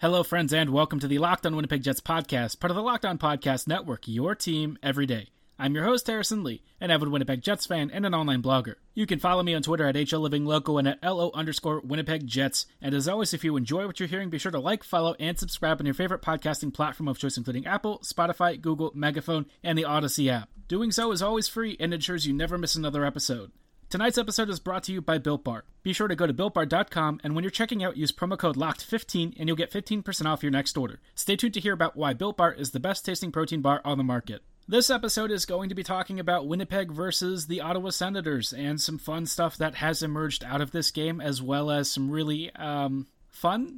Hello, friends, and welcome to the Locked On Winnipeg Jets podcast, part of the Locked On Podcast Network, your team every day. I'm your host, Harrison Lee, an avid Winnipeg Jets fan and an online blogger. You can follow me on Twitter at HLivingLoco and at LO_Winnipeg Jets. And as always, if you enjoy what you're hearing, be sure to like, follow, and subscribe on your favorite podcasting platform of choice, including Apple, Spotify, Google, Megaphone, and the Odyssey app. Doing so is always free and ensures you never miss another episode. Tonight's episode is brought to you by Built Bar. Be sure to go to BuiltBar.com, and when you're checking out, use promo code LOCKED15, and you'll get 15% off your next order. Stay tuned to hear about why Built Bar is the best-tasting protein bar on the market. This episode is going to be talking about Winnipeg versus the Ottawa Senators, and some fun stuff that has emerged out of this game, as well as some really fun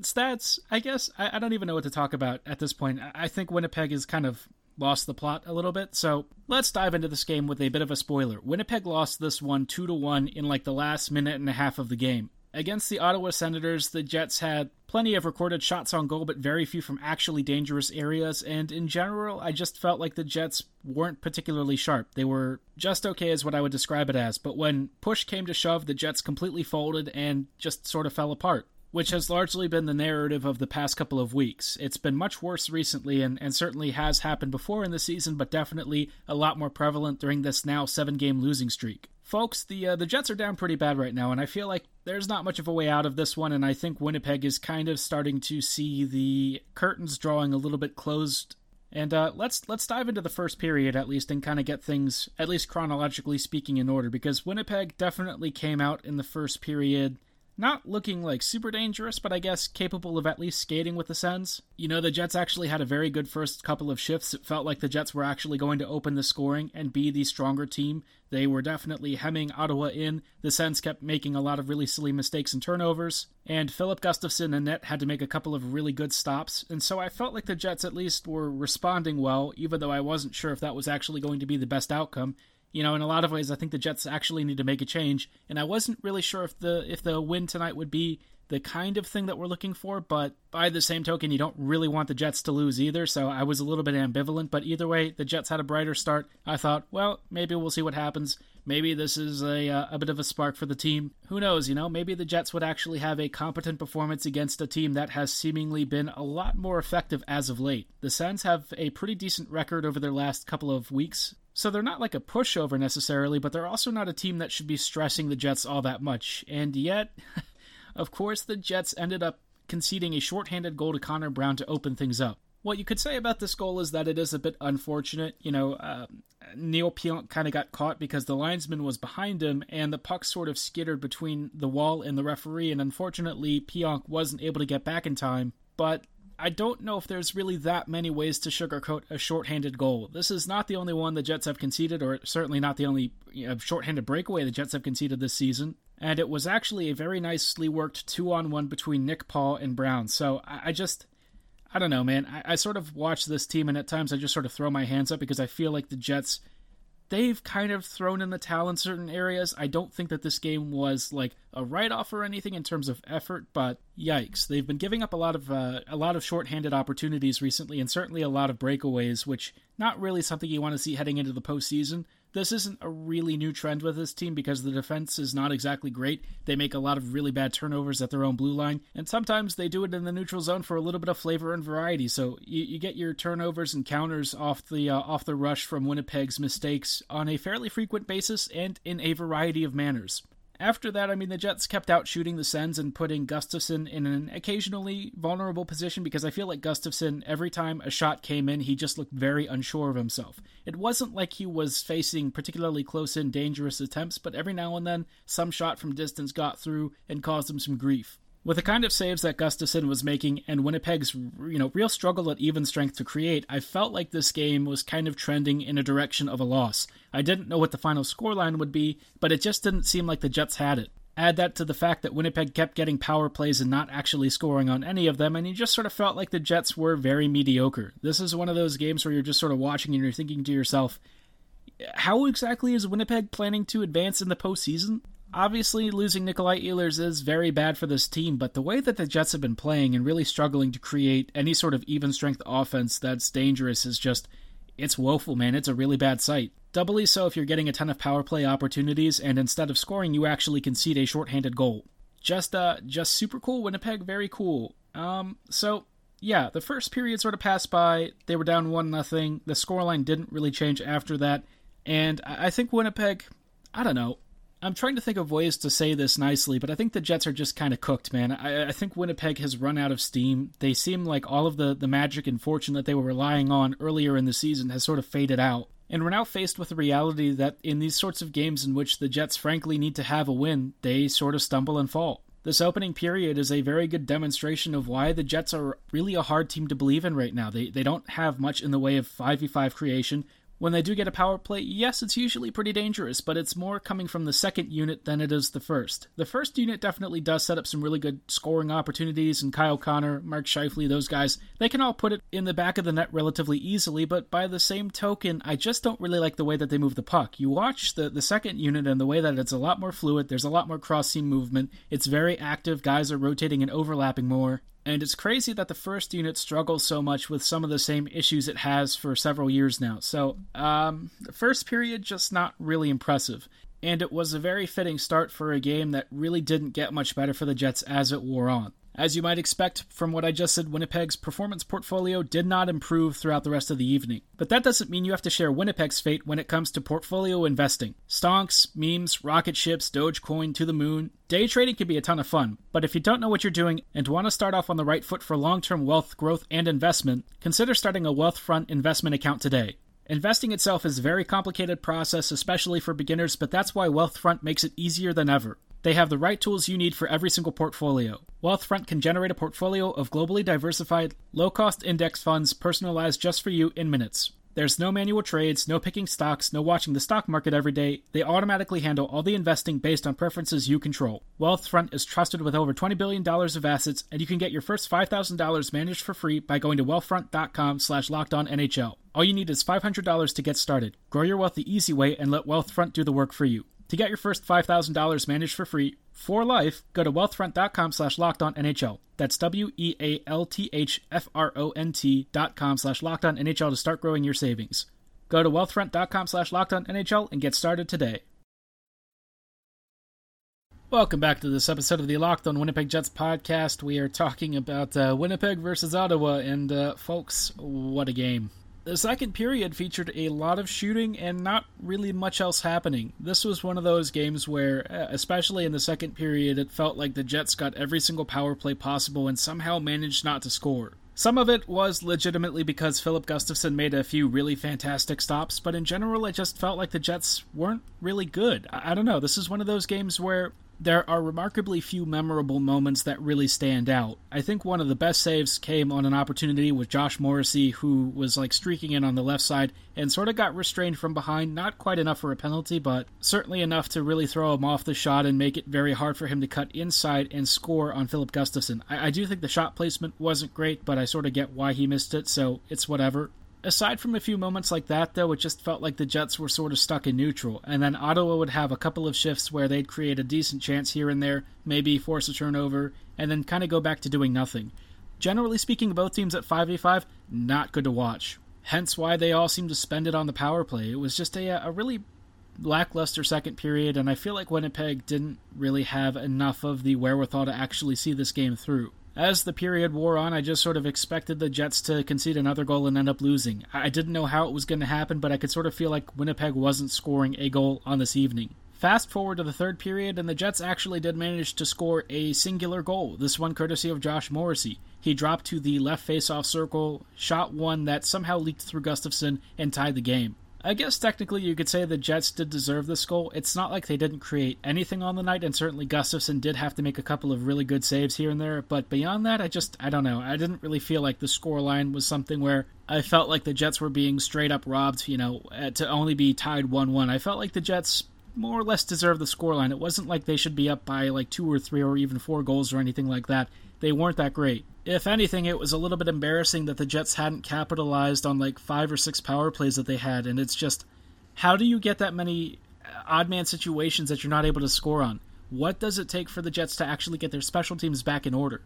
stats, I guess. I don't even know what to talk about at this point. I think Winnipeg is kind of lost the plot a little bit, so let's dive into this game with a bit of a spoiler. Winnipeg lost this one 2-1 in like the last minute and a half of the game. Against the Ottawa Senators, the Jets had plenty of recorded shots on goal, but very few from actually dangerous areas, and in general, I just felt like the Jets weren't particularly sharp. They were just okay is what I would describe it as, but when push came to shove, the Jets completely folded and just sort of fell apart, which has largely been the narrative of the past couple of weeks. It's been much worse recently and certainly has happened before in the season, but definitely a lot more prevalent during this now 7-game losing streak. Folks, the Jets are down pretty bad right now, and I feel like there's not much of a way out of this one, and I think Winnipeg is kind of starting to see the curtains drawing a little bit closed. And let's dive into the first period, at least, and kind of get things, at least chronologically speaking, in order, because Winnipeg definitely came out in the first period not looking like super dangerous, but I guess capable of at least skating with the Sens. You know, the Jets actually had a very good first couple of shifts. It felt like the Jets were actually going to open the scoring and be the stronger team. They were definitely hemming Ottawa in. The Sens kept making a lot of really silly mistakes and turnovers, and Filip Gustavsson and net had to make a couple of really good stops, and so I felt like the Jets at least were responding well, even though I wasn't sure if that was actually going to be the best outcome. You know, in a lot of ways, I think the Jets actually need to make a change, and I wasn't really sure if the win tonight would be the kind of thing that we're looking for, but by the same token, you don't really want the Jets to lose either, so I was a little bit ambivalent, but either way, the Jets had a brighter start. I thought, well, maybe we'll see what happens. Maybe this is a bit of a spark for the team. Who knows, you know, maybe the Jets would actually have a competent performance against a team that has seemingly been a lot more effective as of late. The Sens have a pretty decent record over their last couple of weeks, so they're not like a pushover necessarily, but they're also not a team that should be stressing the Jets all that much. And yet, of course, the Jets ended up conceding a shorthanded goal to Connor Brown to open things up. What you could say about this goal is that it is a bit unfortunate. You know, Neil Pionk kind of got caught because the linesman was behind him, and the puck sort of skittered between the wall and the referee, and unfortunately, Pionk wasn't able to get back in time, but I don't know if there's really that many ways to sugarcoat a shorthanded goal. This is not the only one the Jets have conceded, or certainly not the only shorthanded breakaway the Jets have conceded this season. And it was actually a very nicely worked 2-on-1 between Nick Paul and Brown. So I don't know, man. I sort of watch this team, and at times I just sort of throw my hands up because I feel like the Jets, they've kind of thrown in the towel in certain areas. I don't think that this game was like a write-off or anything in terms of effort, but yikes, they've been giving up a lot of shorthanded opportunities recently, and certainly a lot of breakaways, which not really something you want to see heading into the postseason. This isn't a really new trend with this team because the defense is not exactly great. They make a lot of really bad turnovers at their own blue line, and sometimes they do it in the neutral zone for a little bit of flavor and variety. So you get your turnovers and counters off the rush from Winnipeg's mistakes on a fairly frequent basis and in a variety of manners. After that, I mean, the Jets kept out shooting the Sens and putting Gustavsson in an occasionally vulnerable position because I feel like Gustavsson, every time a shot came in, he just looked very unsure of himself. It wasn't like he was facing particularly close-in dangerous attempts, but every now and then, some shot from distance got through and caused him some grief. With the kind of saves that Gustavsson was making and Winnipeg's, real struggle at even strength to create, I felt like this game was kind of trending in a direction of a loss. I didn't know what the final scoreline would be, but it just didn't seem like the Jets had it. Add that to the fact that Winnipeg kept getting power plays and not actually scoring on any of them, and you just sort of felt like the Jets were very mediocre. This is one of those games where you're just sort of watching and you're thinking to yourself, how exactly is Winnipeg planning to advance in the postseason? Obviously, losing Nikolai Ehlers is very bad for this team, but the way that the Jets have been playing and really struggling to create any sort of even-strength offense that's dangerous is just, it's woeful, man. It's a really bad sight. Doubly so if you're getting a ton of power play opportunities, and instead of scoring, you actually concede a shorthanded goal. Just super cool, Winnipeg. Very cool. So, the first period sort of passed by. They were down 1-0. The scoreline didn't really change after that. And I think Winnipeg, I don't know. I'm trying to think of ways to say this nicely, but I think the Jets are just kind of cooked, man. I think Winnipeg has run out of steam. They seem like all of the magic and fortune that they were relying on earlier in the season has sort of faded out. And we're now faced with the reality that in these sorts of games in which the Jets frankly need to have a win, they sort of stumble and fall. This opening period is a very good demonstration of why the Jets are really a hard team to believe in right now. They don't have much in the way of 5v5 creation. When they do get a power play, yes, it's usually pretty dangerous, but it's more coming from the second unit than it is the first. The first unit definitely does set up some really good scoring opportunities, and Kyle Connor, Mark Scheifele, those guys, they can all put it in the back of the net relatively easily, but by the same token, I just don't really like the way that they move the puck. You watch the second unit and the way that it's a lot more fluid, there's a lot more cross-seam movement, it's very active, guys are rotating and overlapping more. And it's crazy that the first unit struggles so much with some of the same issues it has for several years now. So, the first period, just not really impressive. And it was a very fitting start for a game that really didn't get much better for the Jets as it wore on. As you might expect from what I just said, Winnipeg's performance portfolio did not improve throughout the rest of the evening. But that doesn't mean you have to share Winnipeg's fate when it comes to portfolio investing. Stonks, memes, rocket ships, Dogecoin, to the moon. Day trading can be a ton of fun, but if you don't know what you're doing and want to start off on the right foot for long-term wealth growth and investment, consider starting a Wealthfront investment account today. Investing itself is a very complicated process, especially for beginners, but that's why Wealthfront makes it easier than ever. They have the right tools you need for every single portfolio. Wealthfront can generate a portfolio of globally diversified, low-cost index funds personalized just for you in minutes. There's no manual trades, no picking stocks, no watching the stock market every day. They automatically handle all the investing based on preferences you control. Wealthfront is trusted with over $20 billion of assets, and you can get your first $5,000 managed for free by going to wealthfront.com/LockedOnNHL. All you need is $500 to get started. Grow your wealth the easy way and let Wealthfront do the work for you. To get your first $5,000 managed for free, for life, go to wealthfront.com/LockedOnNHL. That's WEALTHFRONT.com/LockedOnNHL to start growing your savings. Go to wealthfront.com/LockedOnNHL and get started today. Welcome back to this episode of the Locked On Winnipeg Jets podcast. We are talking about Winnipeg versus Ottawa, and folks, what a game. The second period featured a lot of shooting and not really much else happening. This was one of those games where, especially in the second period, it felt like the Jets got every single power play possible and somehow managed not to score. Some of it was legitimately because Filip Gustavsson made a few really fantastic stops, but in general it just felt like the Jets weren't really good. I don't know, this is one of those games where there are remarkably few memorable moments that really stand out. I think one of the best saves came on an opportunity with Josh Morrissey, who was streaking in on the left side and sort of got restrained from behind. Not quite enough for a penalty, but certainly enough to really throw him off the shot and make it very hard for him to cut inside and score on Filip Gustavsson. I do think the shot placement wasn't great, but I sort of get why he missed it, so it's whatever. Aside from a few moments like that, though, it just felt like the Jets were sort of stuck in neutral, and then Ottawa would have a couple of shifts where they'd create a decent chance here and there, maybe force a turnover, and then kind of go back to doing nothing. Generally speaking, both teams at 5v5, not good to watch. Hence why they all seemed to spend it on the power play. It was just a really lackluster second period, and I feel like Winnipeg didn't really have enough of the wherewithal to actually see this game through. As the period wore on, I just sort of expected the Jets to concede another goal and end up losing. I didn't know how it was going to happen, but I could sort of feel like Winnipeg wasn't scoring a goal on this evening. Fast forward to the third period, and the Jets actually did manage to score a singular goal, this one courtesy of Josh Morrissey. He dropped to the left face-off circle, shot one that somehow leaked through Gustavsson, and tied the game. I guess technically you could say the Jets did deserve this goal. It's not like they didn't create anything on the night, and certainly Gustavsson did have to make a couple of really good saves here and there, but beyond that, I don't know. I didn't really feel like the scoreline was something where I felt like the Jets were being straight up robbed, to only be tied 1-1. I felt like the Jets more or less deserved the scoreline. It wasn't like they should be up by like 2 or 3 or even 4 goals or anything like that. They weren't that great. If anything, it was a little bit embarrassing that the Jets hadn't capitalized on like 5 or 6 power plays that they had. And it's just, how do you get that many odd man situations that you're not able to score on? What does it take for the Jets to actually get their special teams back in order?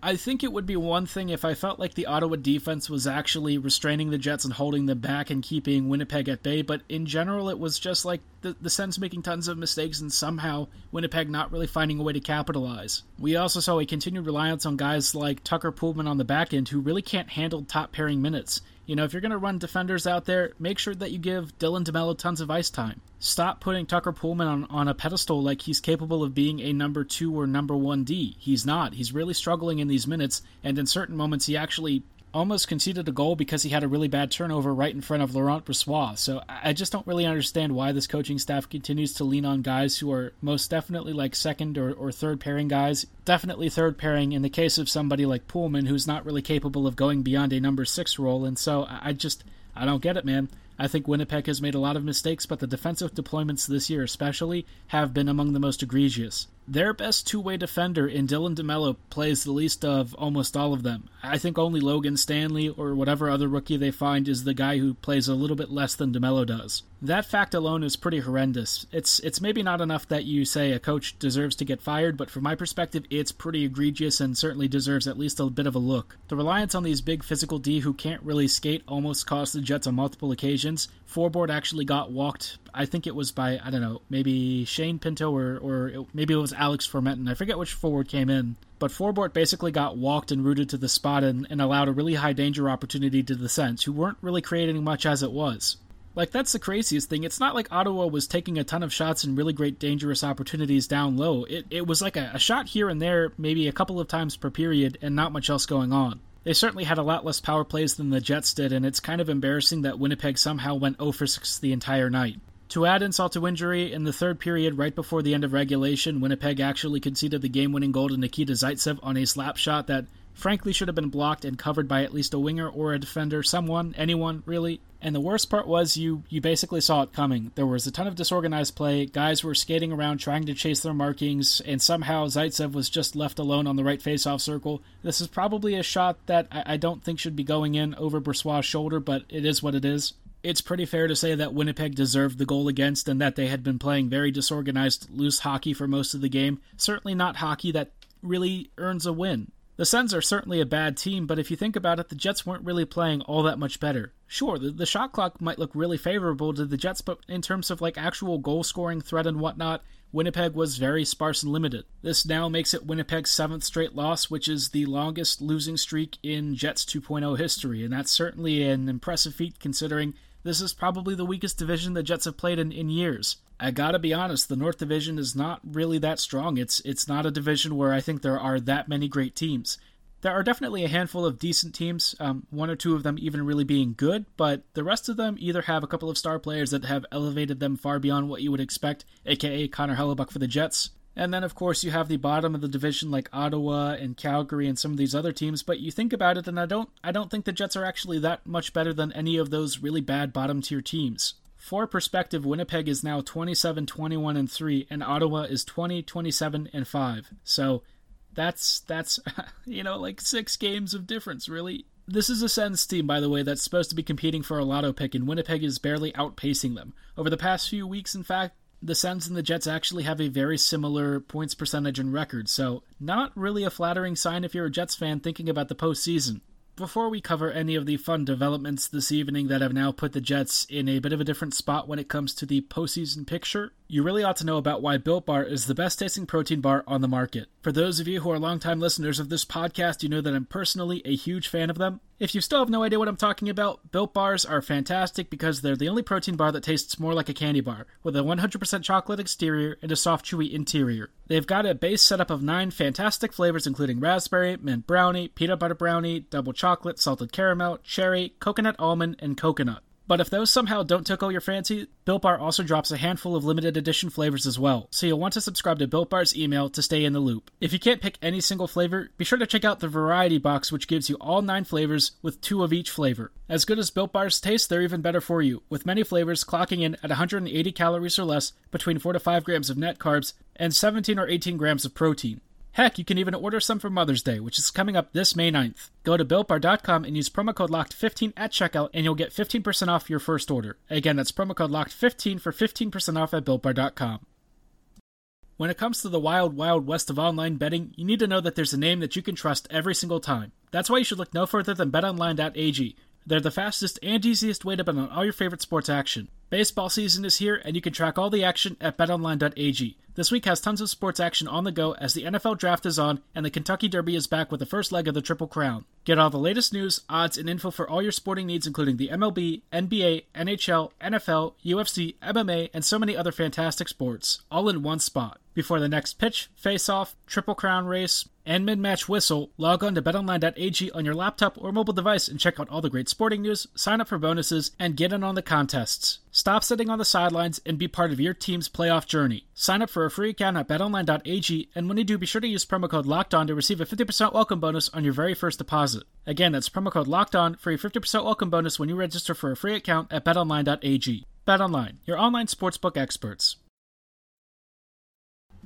I think it would be one thing if I felt like the Ottawa defense was actually restraining the Jets and holding them back and keeping Winnipeg at bay, but in general it was just like the Sens making tons of mistakes and somehow Winnipeg not really finding a way to capitalize. We also saw a continued reliance on guys like Tucker Poolman on the back end who really can't handle top pairing minutes. You know, if you're going to run defenders out there, make sure that you give Dylan DeMelo tons of ice time. Stop putting Tucker Poolman on a pedestal like he's capable of being a number 2 or number 1 D. He's not. He's really struggling in these minutes, and in certain moments he actually almost conceded a goal because he had a really bad turnover right in front of Laurent Brossoit. So I just don't really understand why this coaching staff continues to lean on guys who are most definitely like second or third pairing guys. Definitely third pairing in the case of somebody like Poolman, who's not really capable of going beyond a number 6 role. And so I don't get it, man. I think Winnipeg has made a lot of mistakes, but the defensive deployments this year especially have been among the most egregious. Their best two-way defender in Dylan DeMelo plays the least of almost all of them. I think only Logan Stanley or whatever other rookie they find is the guy who plays a little bit less than DeMelo does. That fact alone is pretty horrendous. It's maybe not enough that you say a coach deserves to get fired, but from my perspective, it's pretty egregious and certainly deserves at least a bit of a look. The reliance on these big physical D who can't really skate almost cost the Jets on multiple occasions. Forboard actually got walked, I think it was by, I don't know, maybe Shane Pinto or maybe it was Alex Formenton. I forget which forward came in. But Forboard basically got walked and rooted to the spot and allowed a really high danger opportunity to the Sens, who weren't really creating much as it was. Like, that's the craziest thing. It's not like Ottawa was taking a ton of shots and really great dangerous opportunities down low. It was like a shot here and there, maybe a couple of times per period, and not much else going on. They certainly had a lot less power plays than the Jets did, and it's kind of embarrassing that Winnipeg somehow went 0 for 6 the entire night. To add insult to injury, in the third period right before the end of regulation, Winnipeg actually conceded the game-winning goal to Nikita Zaitsev on a slap shot that frankly should have been blocked and covered by at least a winger or a defender, someone, anyone, really. And the worst part was you basically saw it coming. There was a ton of disorganized play, guys were skating around trying to chase their markings, and somehow Zaitsev was just left alone on the right face-off circle. This is probably a shot that I don't think should be going in over Brossoit's shoulder, but it is what it is. It's pretty fair to say that Winnipeg deserved the goal against and that they had been playing very disorganized, loose hockey for most of the game. Certainly not hockey that really earns a win. The Sens are certainly a bad team, but if you think about it, the Jets weren't really playing all that much better. Sure, the shot clock might look really favorable to the Jets, but in terms of like actual goal-scoring threat and whatnot, Winnipeg was very sparse and limited. This now makes it Winnipeg's 7th straight loss, which is the longest losing streak in Jets 2.0 history, and that's certainly an impressive feat considering this is probably the weakest division the Jets have played in years. I gotta be honest, the North Division is not really that strong. It's not a division where I think there are that many great teams. There are definitely a handful of decent teams, one or two of them even really being good, but the rest of them either have a couple of star players that have elevated them far beyond what you would expect, aka Connor Hellebuyck for the Jets. And then, of course, you have the bottom of the division like Ottawa and Calgary and some of these other teams, but you think about it, and I don't think the Jets are actually that much better than any of those really bad bottom-tier teams. For perspective, Winnipeg is now 27-21-3, and Ottawa is 20-27-5. So that's you know, like 6 games of difference, really. This is a Sens team, by the way, that's supposed to be competing for a lotto pick, and Winnipeg is barely outpacing them. Over the past few weeks, in fact, the Sens and the Jets actually have a very similar points percentage and record, so not really a flattering sign if you're a Jets fan thinking about the postseason. Before we cover any of the fun developments this evening that have now put the Jets in a bit of a different spot when it comes to the postseason picture, you really ought to know about why Built Bar is the best tasting protein bar on the market. For those of you who are longtime listeners of this podcast, you know that I'm personally a huge fan of them. If you still have no idea what I'm talking about, Built Bars are fantastic because they're the only protein bar that tastes more like a candy bar, with a 100% chocolate exterior and a soft, chewy interior. They've got a base setup of 9 fantastic flavors including raspberry, mint brownie, peanut butter brownie, double chocolate, salted caramel, cherry, coconut almond, and coconut. But if those somehow don't tickle your fancy, Built Bar also drops a handful of limited edition flavors as well, so you'll want to subscribe to Built Bar's email to stay in the loop. If you can't pick any single flavor, be sure to check out the variety box, which gives you all 9 flavors with 2 of each flavor. As good as Built Bars taste, they're even better for you, with many flavors clocking in at 180 calories or less, between 4 to 5 grams of net carbs, and 17 or 18 grams of protein. Heck, you can even order some for Mother's Day, which is coming up this May 9th. Go to BuiltBar.com and use promo code LOCKED15 at checkout, and you'll get 15% off your first order. Again, that's promo code LOCKED15 for 15% off at BuiltBar.com. When it comes to the wild, wild west of online betting, you need to know that there's a name that you can trust every single time. That's why you should look no further than BetOnline.ag. They're the fastest and easiest way to bet on all your favorite sports action. Baseball season is here, and you can track all the action at BetOnline.ag. This week has tons of sports action on the go as the NFL Draft is on, and the Kentucky Derby is back with the first leg of the Triple Crown. Get all the latest news, odds, and info for all your sporting needs, including the MLB, NBA, NHL, NFL, UFC, MMA, and so many other fantastic sports, all in one spot. Before the next pitch, face-off, Triple Crown race, and mid-match whistle, log on to betonline.ag on your laptop or mobile device and check out all the great sporting news, sign up for bonuses, and get in on the contests. Stop sitting on the sidelines and be part of your team's playoff journey. Sign up for a free account at betonline.ag, and when you do, be sure to use promo code LOCKEDON to receive a 50% welcome bonus on your very first deposit. Again, that's promo code LOCKEDON for your 50% welcome bonus when you register for a free account at betonline.ag. BetOnline, your online sportsbook experts.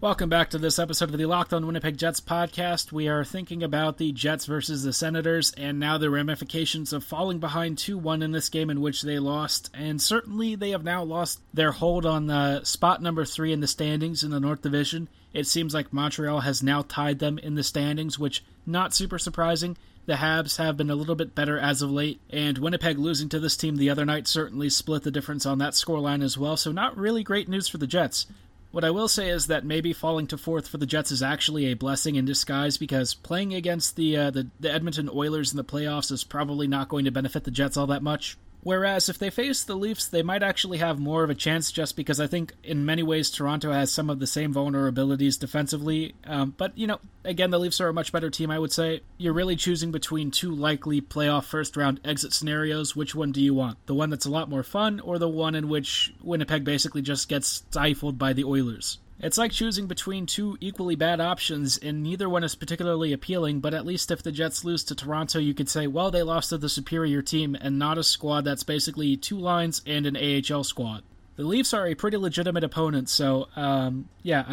Welcome back to this episode of the Locked On Winnipeg Jets podcast. We are thinking about the Jets versus the Senators, and now the ramifications of falling behind 2-1 in this game in which they lost. And certainly they have now lost their hold on spot number 3 in the standings in the North Division. It seems like Montreal has now tied them in the standings, which, not super surprising. The Habs have been a little bit better as of late, and Winnipeg losing to this team the other night certainly split the difference on that scoreline as well, so not really great news for the Jets. What I will say is that maybe falling to 4th for the Jets is actually a blessing in disguise, because playing against the Edmonton Oilers in the playoffs is probably not going to benefit the Jets all that much. Whereas if they face the Leafs, they might actually have more of a chance, just because I think in many ways Toronto has some of the same vulnerabilities defensively. But, you know, again, the Leafs are a much better team, I would say. You're really choosing between 2 likely playoff first-round exit scenarios. Which one do you want? The one that's a lot more fun, or the one in which Winnipeg basically just gets stifled by the Oilers? It's like choosing between 2 equally bad options, and neither one is particularly appealing, but at least if the Jets lose to Toronto, you could say, well, they lost to the superior team, and not a squad that's basically 2 lines and an AHL squad. The Leafs are a pretty legitimate opponent, so, I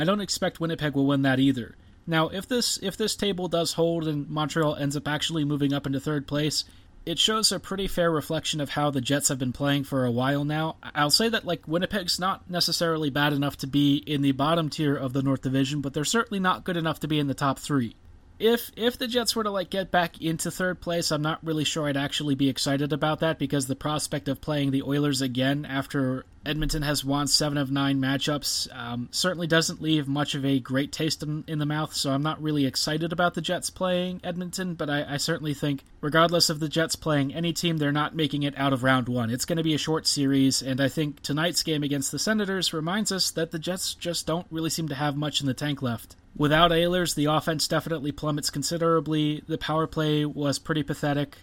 don't expect Winnipeg will win that either. Now, if this table does hold and Montreal ends up actually moving up into 3rd place, it shows a pretty fair reflection of how the Jets have been playing for a while now. I'll say that, like, Winnipeg's not necessarily bad enough to be in the bottom tier of the North Division, but they're certainly not good enough to be in the top 3. If the Jets were to, like, get back into 3rd place, I'm not really sure I'd actually be excited about that, because the prospect of playing the Oilers again after Edmonton has won 7 of 9 matchups certainly doesn't leave much of a great taste in the mouth, so I'm not really excited about the Jets playing Edmonton, but I certainly think, regardless of the Jets playing any team, they're not making it out of round 1. It's going to be a short series, and I think tonight's game against the Senators reminds us that the Jets just don't really seem to have much in the tank left. Without Ehlers, the offense definitely plummets considerably. The power play was pretty pathetic.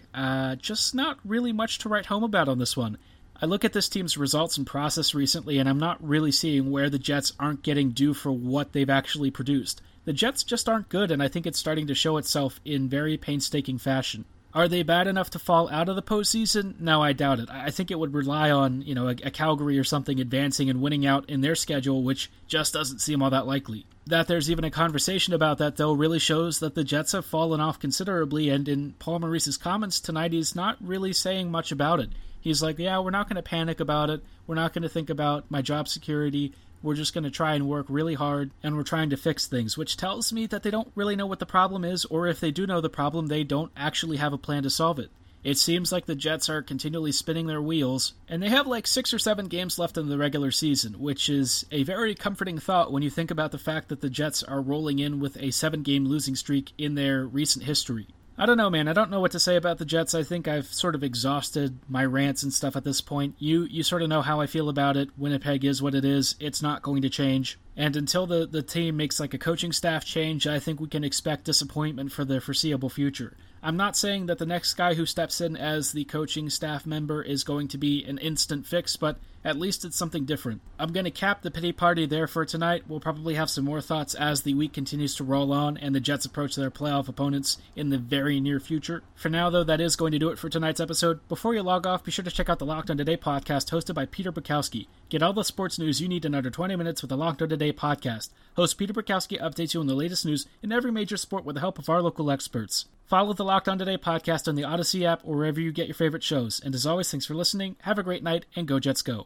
Just not really much to write home about on this one. I look at this team's results and process recently, and I'm not really seeing where the Jets aren't getting due for what they've actually produced. The Jets just aren't good, and I think it's starting to show itself in very painstaking fashion. Are they bad enough to fall out of the postseason? No, I doubt it. I think it would rely on, a Calgary or something advancing and winning out in their schedule, which just doesn't seem all that likely. That there's even a conversation about that, though, really shows that the Jets have fallen off considerably, and in Paul Maurice's comments tonight, he's not really saying much about it. He's like, yeah, we're not going to panic about it. We're not going to think about my job security. We're just going to try and work really hard, and we're trying to fix things, which tells me that they don't really know what the problem is, or if they do know the problem, they don't actually have a plan to solve it. It seems like the Jets are continually spinning their wheels, and they have like 6 or 7 games left in the regular season, which is a very comforting thought when you think about the fact that the Jets are rolling in with a 7-game losing streak in their recent history. I don't know, man. I don't know what to say about the Jets. I think I've sort of exhausted my rants and stuff at this point. You sort of know how I feel about it. Winnipeg is what it is. It's not going to change. And until the team makes like a coaching staff change, I think we can expect disappointment for the foreseeable future. I'm not saying that the next guy who steps in as the coaching staff member is going to be an instant fix, but at least it's something different. I'm going to cap the pity party there for tonight. We'll probably have some more thoughts as the week continues to roll on and the Jets approach their playoff opponents in the very near future. For now, though, that is going to do it for tonight's episode. Before you log off, be sure to check out the Locked On Today podcast hosted by Peter Bukowski. Get all the sports news you need in under 20 minutes with the Locked On Today podcast. Host Peter Bukowski updates you on the latest news in every major sport with the help of our local experts. Follow the Locked On Today podcast on the Odyssey app or wherever you get your favorite shows. And as always, thanks for listening. Have a great night, and go Jets go.